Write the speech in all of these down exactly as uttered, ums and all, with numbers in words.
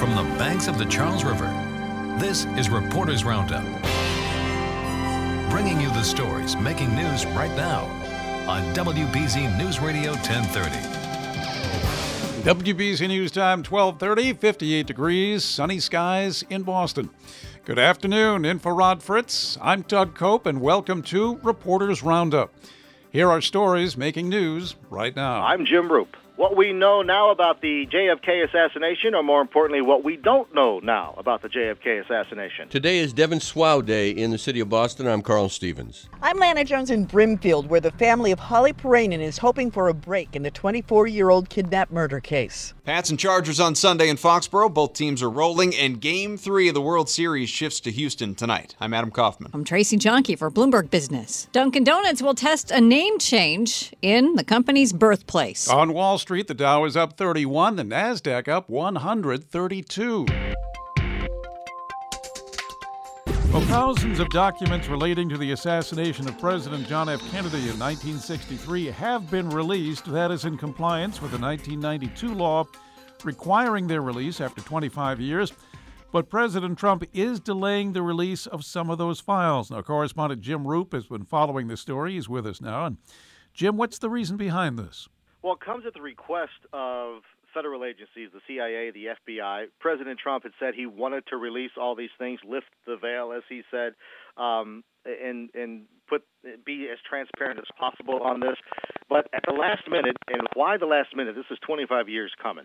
From the banks of the Charles River, this is Reporters Roundup, bringing you the stories making news right now on W B Z News Radio ten thirty. W B Z News Time twelve thirty, fifty-eight degrees, sunny skies in Boston. Good afternoon, in for Rod Fritz. I'm Doug Cope, and welcome to Reporters Roundup. Here are stories making news right now. I'm Jim Roop. What we know now about the J F K assassination, or more importantly, what we don't know now about the J F K assassination. Today is Devin Suau Day in the city of Boston. I'm Carl Stevens. I'm Lana Jones in Brimfield, where the family of Holly Paranin is hoping for a break in the twenty-four-year-old kidnap murder case. Pats and Chargers on Sunday in Foxborough. Both teams are rolling, and Game three of the World Series shifts to Houston tonight. I'm Adam Kaufman. I'm Tracy Jonke for Bloomberg Business. Dunkin' Donuts will test a name change in the company's birthplace. On Wall Street. Street, the Dow is up thirty-one, the Nasdaq up one hundred thirty-two. Well, thousands of documents relating to the assassination of President John F. Kennedy in nineteen sixty-three have been released. That is in compliance with the nineteen ninety-two law requiring their release after twenty-five years. But President Trump is delaying the release of some of those files. Now, correspondent Jim Roop has been following the story. He's with us now. And Jim, what's the reason behind this? Well, it comes at the request of federal agencies, the C I A, the F B I. President Trump had said he wanted to release all these things, lift the veil, as he said, um, and and put be as transparent as possible on this. But at the last minute, and why the last minute? This is twenty-five years coming.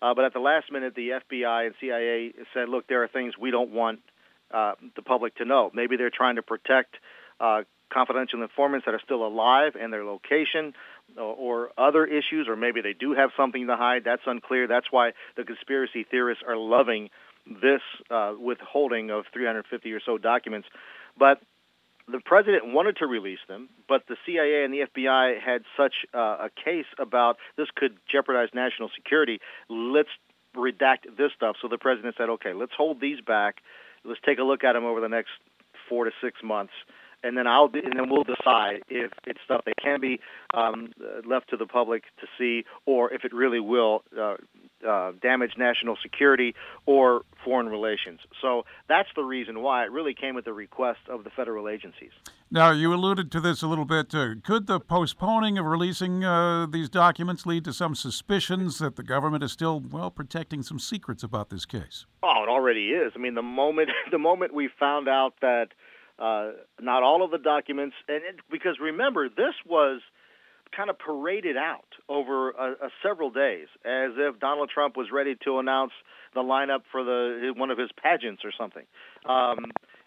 Uh, but at the last minute, the F B I and C I A said, look, there are things we don't want uh, the public to know. Maybe they're trying to protect uh, confidential informants that are still alive and their location, or other issues, or maybe they do have something to hide. That's unclear. That's why the conspiracy theorists are loving this uh, withholding of three hundred fifty or so documents. But the president wanted to release them, but the C I A and the F B I had such uh, a case about this could jeopardize national security. Let's redact this stuff. So the president said, okay, let's hold these back. Let's take a look at them over the next four to six months. And then I'll, and then we'll decide if it's stuff that can be um, left to the public to see, or if it really will uh, uh, damage national security or foreign relations. So that's the reason why it really came at the request of the federal agencies. Now, you alluded to this a little bit. Uh, could the postponing of releasing uh, these documents lead to some suspicions that the government is still, well, protecting some secrets about this case? Oh, it already is. I mean, the moment the moment we found out that Uh, not all of the documents, and it, because remember, this was kind of paraded out over a, a several days, as if Donald Trump was ready to announce the lineup for the one of his pageants or something. Um,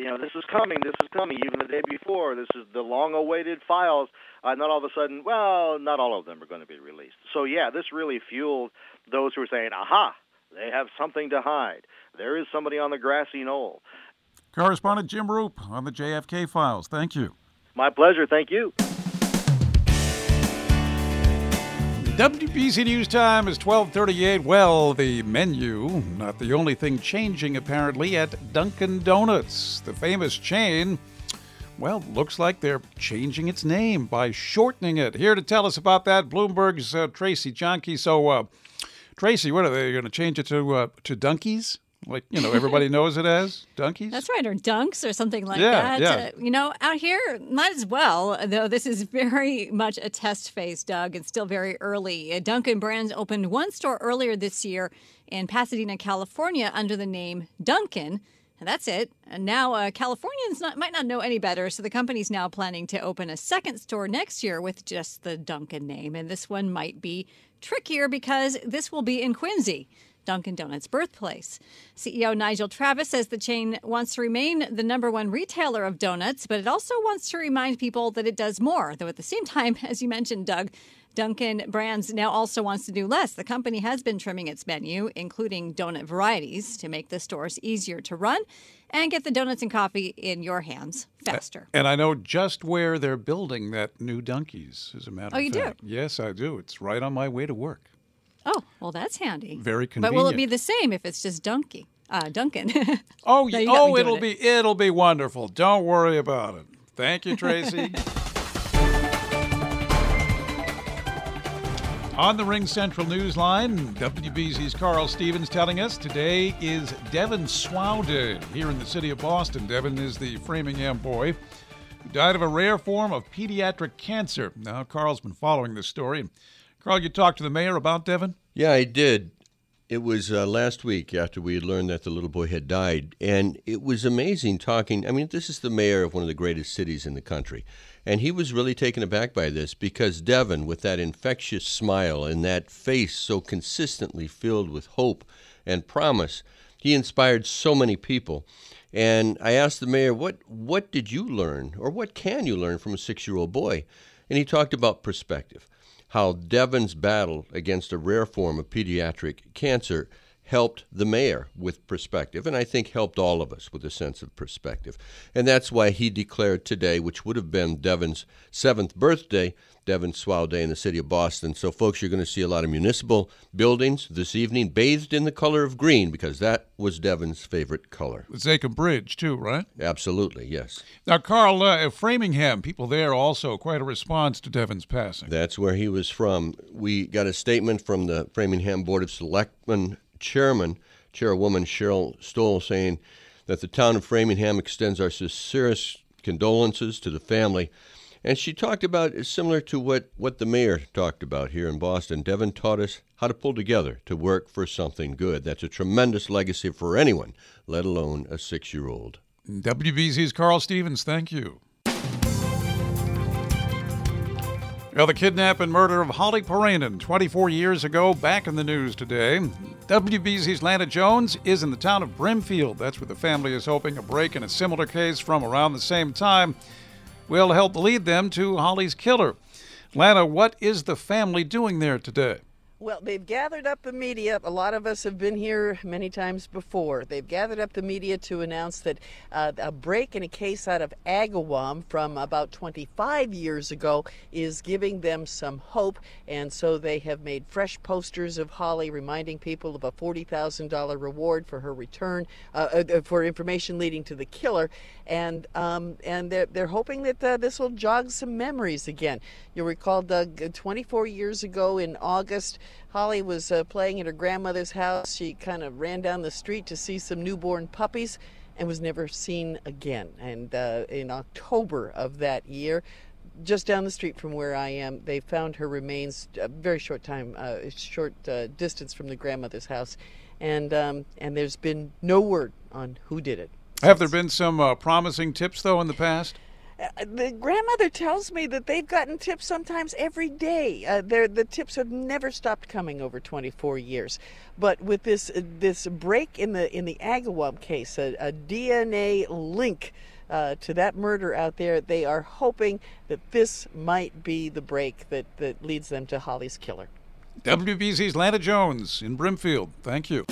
you know, this is coming, this is coming, even the day before, this is the long-awaited files, and then all of a sudden, well, not all of them are going to be released. So, yeah, this really fueled those who were saying, aha, they have something to hide. There is somebody on the grassy knoll. Correspondent Jim Roop on the J F K files. Thank you. My pleasure. Thank you. W B C News Time is twelve thirty-eight. Well, the menu, not the only thing changing apparently at Dunkin' Donuts. The famous chain, well, looks like they're changing its name by shortening it. Here to tell us about that, Bloomberg's uh, Tracy Jonke. So, uh, Tracy, what are they going to change it to? Uh, to Dunkies? Like, you know, everybody knows it as Dunkies. That's right, or Dunks or something like yeah, that. Yeah. Uh, you know, out here, might as well, though this is very much a test phase, Doug, and still very early. Uh, Dunkin' Brands opened one store earlier this year in Pasadena, California, under the name Dunkin'. And that's it. And now uh, Californians not, might not know any better, so the company's now planning to open a second store next year with just the Dunkin' name. And this one might be trickier because this will be in Quincy, Dunkin' Donuts' birthplace. C E O Nigel Travis says the chain wants to remain the number one retailer of donuts, but it also wants to remind people that it does more. Though at the same time, as you mentioned, Doug, Dunkin' Brands now also wants to do less. The company has been trimming its menu, including donut varieties, to make the stores easier to run and get the donuts and coffee in your hands faster. And I know just where they're building that new Dunkies, as a matter of fact. Oh, you do? Yes, I do. It's right on my way to work. Oh, well, that's handy. Very convenient. But will it be the same if it's just Dunkin'? Uh, Dunkin'. oh, no, oh it'll it. be it'll be wonderful. Don't worry about it. Thank you, Tracy. On the Ring Central Newsline, W B Z's Carl Stevens telling us today is Devin Suau Day here in the city of Boston. Devin is the Framingham boy who died of a rare form of pediatric cancer. Now, Carl's been following this story. Carl, you talked to the mayor about Devin? Yeah, I did. It was uh, last week after we had learned that the little boy had died, and it was amazing talking. I mean, this is the mayor of one of the greatest cities in the country, and he was really taken aback by this because Devin, with that infectious smile and that face so consistently filled with hope and promise, he inspired so many people. And I asked the mayor, what, what did you learn, or what can you learn from a six-year-old boy? And he talked about perspective. How Devin's battle against a rare form of pediatric cancer helped the mayor with perspective, and I think helped all of us with a sense of perspective. And that's why he declared today, which would have been Devin's seventh birthday, Devin Suau Day in the city of Boston. So, folks, you're going to see a lot of municipal buildings this evening bathed in the color of green because that was Devin's favorite color. Zakim Bridge, too, right? Absolutely, yes. Now, Carl, uh, Framingham, people there also quite a response to Devin's passing. That's where he was from. We got a statement from the Framingham Board of Selectmen Chairman, Chairwoman Cheryl Stoll, saying that the town of Framingham extends our sincerest condolences to the family. And she talked about, similar to what, what the mayor talked about here in Boston, Devin taught us how to pull together to work for something good. That's a tremendous legacy for anyone, let alone a six-year-old. W B Z's Carl Stevens, thank you. Well, the kidnap and murder of Holly Paranin twenty-four years ago, back in the news today. W B Z's Lana Jones is in the town of Brimfield. That's where the family is hoping a break in a similar case from around the same time will help lead them to Holly's killer. Lana, what is the family doing there today? Well, they've gathered up the media. A lot of us have been here many times before. They've gathered up the media to announce that uh, a break in a case out of Agawam from about twenty-five years ago is giving them some hope. And so they have made fresh posters of Holly reminding people of a forty thousand dollars reward for her return, uh, uh, for information leading to the killer. And um, and they're, they're hoping that uh, this will jog some memories again. You'll recall, Doug, twenty-four years ago in August, Holly was uh, playing at her grandmother's house. She kind of ran down the street to see some newborn puppies and was never seen again. And uh, in October of that year, just down the street from where I am, they found her remains a very short time, uh, short uh, distance from the grandmother's house. And, um, and there's been no word on who did it. Have there been some uh, promising tips, though, in the past? Uh, the grandmother tells me that they've gotten tips sometimes every day. Uh, the tips have never stopped coming over twenty-four years. But with this uh, this break in the in the Agawam case, a, a D N A link uh, to that murder out there, they are hoping that this might be the break that, that leads them to Holly's killer. W B Z's Lana Jones in Brimfield. Thank you.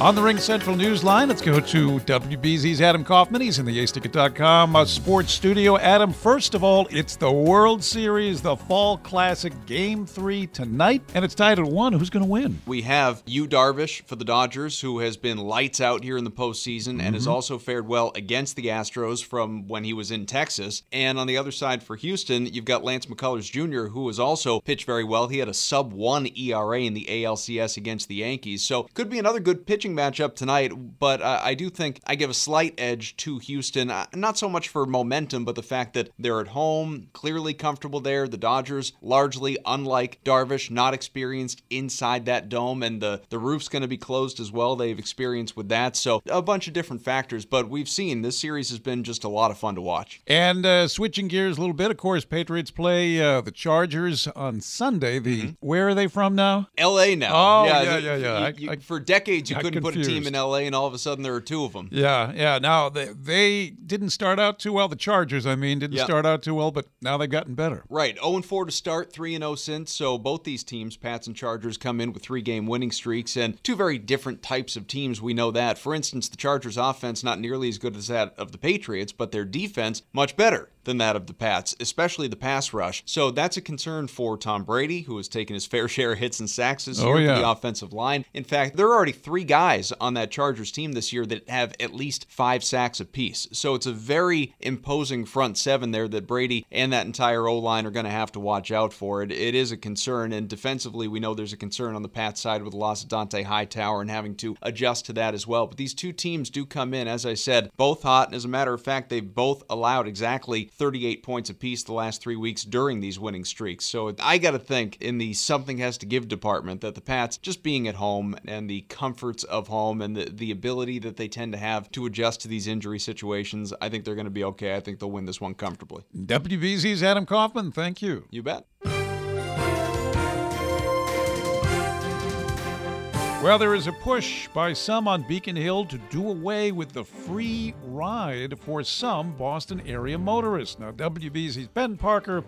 On the Ring Central Newsline, let's go to W B Z's Adam Kaufman. He's in the ace ticket dot com sports studio. Adam, first of all, it's the World Series, the Fall Classic, Game three tonight, and it's tied at one. Who's going to win? We have Yu Darvish for the Dodgers, who has been lights out here in the postseason, mm-hmm. and has also fared well against the Astros from when he was in Texas. And on the other side for Houston, you've got Lance McCullers Junior, who has also pitched very well. He had a sub one E R A in the A L C S against the Yankees, so could be another good pitching matchup tonight, but uh, I do think I give a slight edge to Houston, uh, not so much for momentum, but the fact that they're at home, clearly comfortable there. The Dodgers, largely unlike Darvish, not experienced inside that dome, and the, the roof's going to be closed as well. They've experienced with that, so a bunch of different factors, but we've seen this series has been just a lot of fun to watch. And uh, switching gears a little bit, of course, Patriots play uh, the Chargers on Sunday. The mm-hmm. Where are they from now? L A now. Oh, yeah, yeah, yeah. yeah. You, you, I, I, for decades, you couldn't confused. Put a team in L A, and all of a sudden there are two of them. Yeah, yeah. Now, they, they didn't start out too well. The Chargers, I mean, didn't yeah. start out too well, but now they've gotten better. Right. oh and four to start, three and oh since. So both these teams, Pats and Chargers, come in with three-game winning streaks, and two very different types of teams. We know that. For instance, the Chargers' offense, not nearly as good as that of the Patriots, but their defense, much better than that of the Pats, especially the pass rush. So that's a concern for Tom Brady, who has taken his fair share of hits and sacks this year oh, yeah. for the offensive line. In fact, there are already three guys on that Chargers team this year that have at least five sacks apiece. So it's a very imposing front seven there that Brady and that entire O-line are going to have to watch out for. It, it is a concern, and defensively, we know there's a concern on the Pats side with the loss of Dante Hightower and having to adjust to that as well. But these two teams do come in, as I said, both hot, and as a matter of fact, they've both allowed exactly thirty-eight points apiece the last three weeks during these winning streaks. So I got to think in the something has to give department that the Pats, just being at home and the comforts of home and the, the ability that they tend to have to adjust to these injury situations, I think they're going to be okay. I think they'll win this one comfortably. W B Z's Adam Kaufman, thank you. You bet. Well, there is a push by some on Beacon Hill to do away with the free ride for some Boston area motorists. Now, W B Z's Ben Parker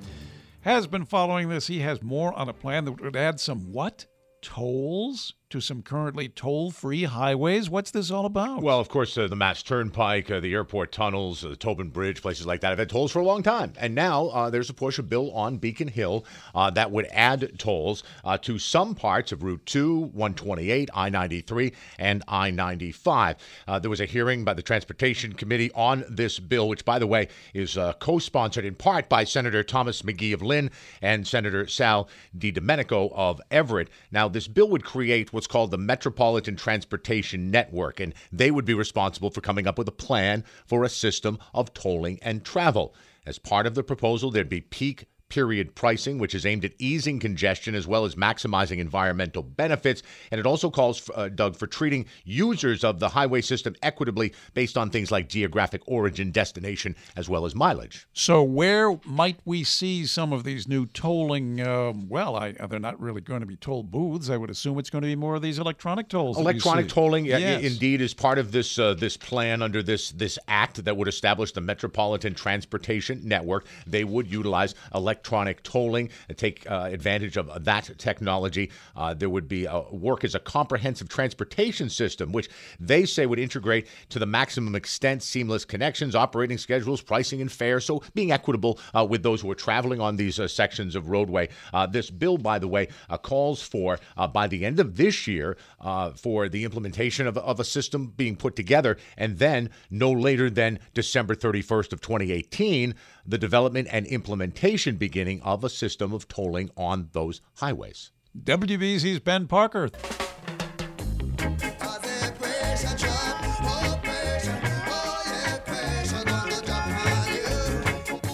has been following this. He has more on a plan that would add some what? Tolls to some currently toll-free highways. What's this all about? Well, of course, uh, the Mass Turnpike, uh, the airport tunnels, uh, the Tobin Bridge, places like that have had tolls for a long time. And now uh, there's a push, a bill on Beacon Hill uh, that would add tolls uh, to some parts of Route two, one twenty-eight, I ninety-three, and I ninety-five. Uh, there was a hearing by the Transportation Committee on this bill, which, by the way, is uh, co-sponsored in part by Senator Thomas McGee of Lynn and Senator Sal DiDomenico of Everett. Now, this bill would create what's called the Metropolitan Transportation Network, and they would be responsible for coming up with a plan for a system of tolling and travel. As part of the proposal, there'd be peak period pricing, which is aimed at easing congestion as well as maximizing environmental benefits. And it also calls, for, uh, Doug, for treating users of the highway system equitably based on things like geographic origin, destination, as well as mileage. So where might we see some of these new tolling? Uh, well, I, they're not really going to be toll booths. I would assume it's going to be more of these electronic tolls. Electronic tolling, yes. I- indeed, is part of this uh, this plan under this, this act that would establish the Metropolitan Transportation Network. They would utilize electronic electronic tolling, take uh, advantage of that technology. Uh, there would be a work as a comprehensive transportation system, which they say would integrate to the maximum extent seamless connections, operating schedules, pricing, and fares. So being equitable uh, with those who are traveling on these uh, sections of roadway. Uh, this bill, by the way, uh, calls for, uh, by the end of this year, uh, for the implementation of, of a system being put together, and then no later than December thirty-first of twenty eighteen, the development and implementation beginning of a system of tolling on those highways. W B Z's Ben Parker.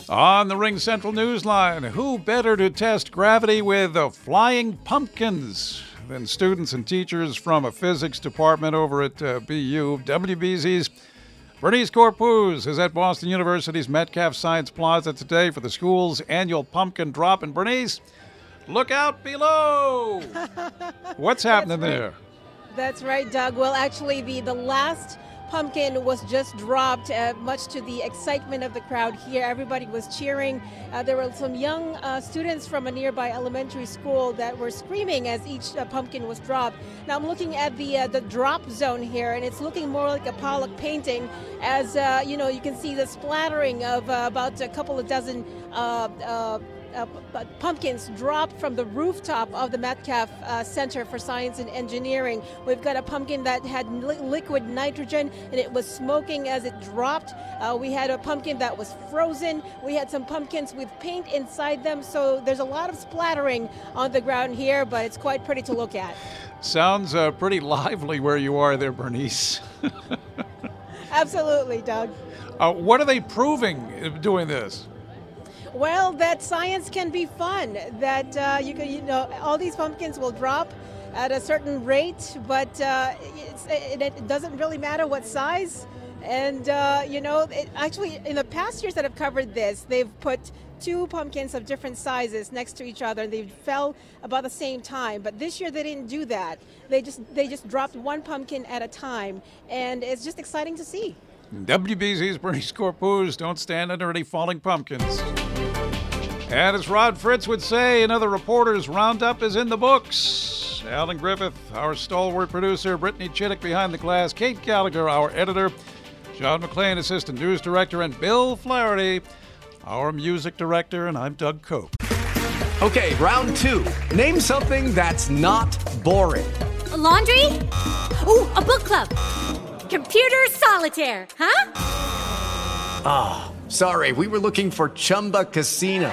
On the Ring Central Newsline, who better to test gravity with the flying pumpkins than students and teachers from a physics department over at uh, B U? W B Z's Bernice Corpuz is at Boston University's Metcalf Science Plaza today for the school's annual pumpkin drop. And Bernice, look out below! What's happening That's there? Right. That's right, Doug. Well, actually, the, the last pumpkin was just dropped, uh, much to the excitement of the crowd here. Everybody was cheering. Uh, there were some young uh, students from a nearby elementary school that were screaming as each uh, pumpkin was dropped. Now I'm looking at the uh, the drop zone here, and it's looking more like a Pollock painting, as uh, you know, you can see the splattering of uh, about a couple of dozen uh, uh, Uh, p- pumpkins dropped from the rooftop of the Metcalf uh, Center for Science and Engineering. We've got a pumpkin that had li- liquid nitrogen, and it was smoking as it dropped. Uh, we had a pumpkin that was frozen. We had some pumpkins with paint inside them. So there's a lot of splattering on the ground here, but it's quite pretty to look at. Sounds uh, pretty lively where you are there, Bernice. Absolutely, Doug. Uh, what are they proving doing this? Well, that science can be fun, that uh, you can, you know, all these pumpkins will drop at a certain rate, but uh, it's, it, it doesn't really matter what size. And, uh, you know, it, actually, in the past years that I've covered this, they've put two pumpkins of different sizes next to each other, and they fell about the same time. But this year they didn't do that. They just they just dropped one pumpkin at a time, and it's just exciting to see. W B Z's Bernice Corpuz, don't stand under any falling pumpkins. And as Rod Fritz would say, another reporter's roundup is in the books. Alan Griffith, our stalwart producer, Brittany Chittick behind the glass, Kate Gallagher, our editor, John McLean, assistant news director, and Bill Flaherty, our music director, and I'm Doug Cope. Okay, round two. Name something that's not boring. A laundry? Ooh, a book club. Computer solitaire, huh? Ah, oh, sorry, we were looking for Chumba Casino.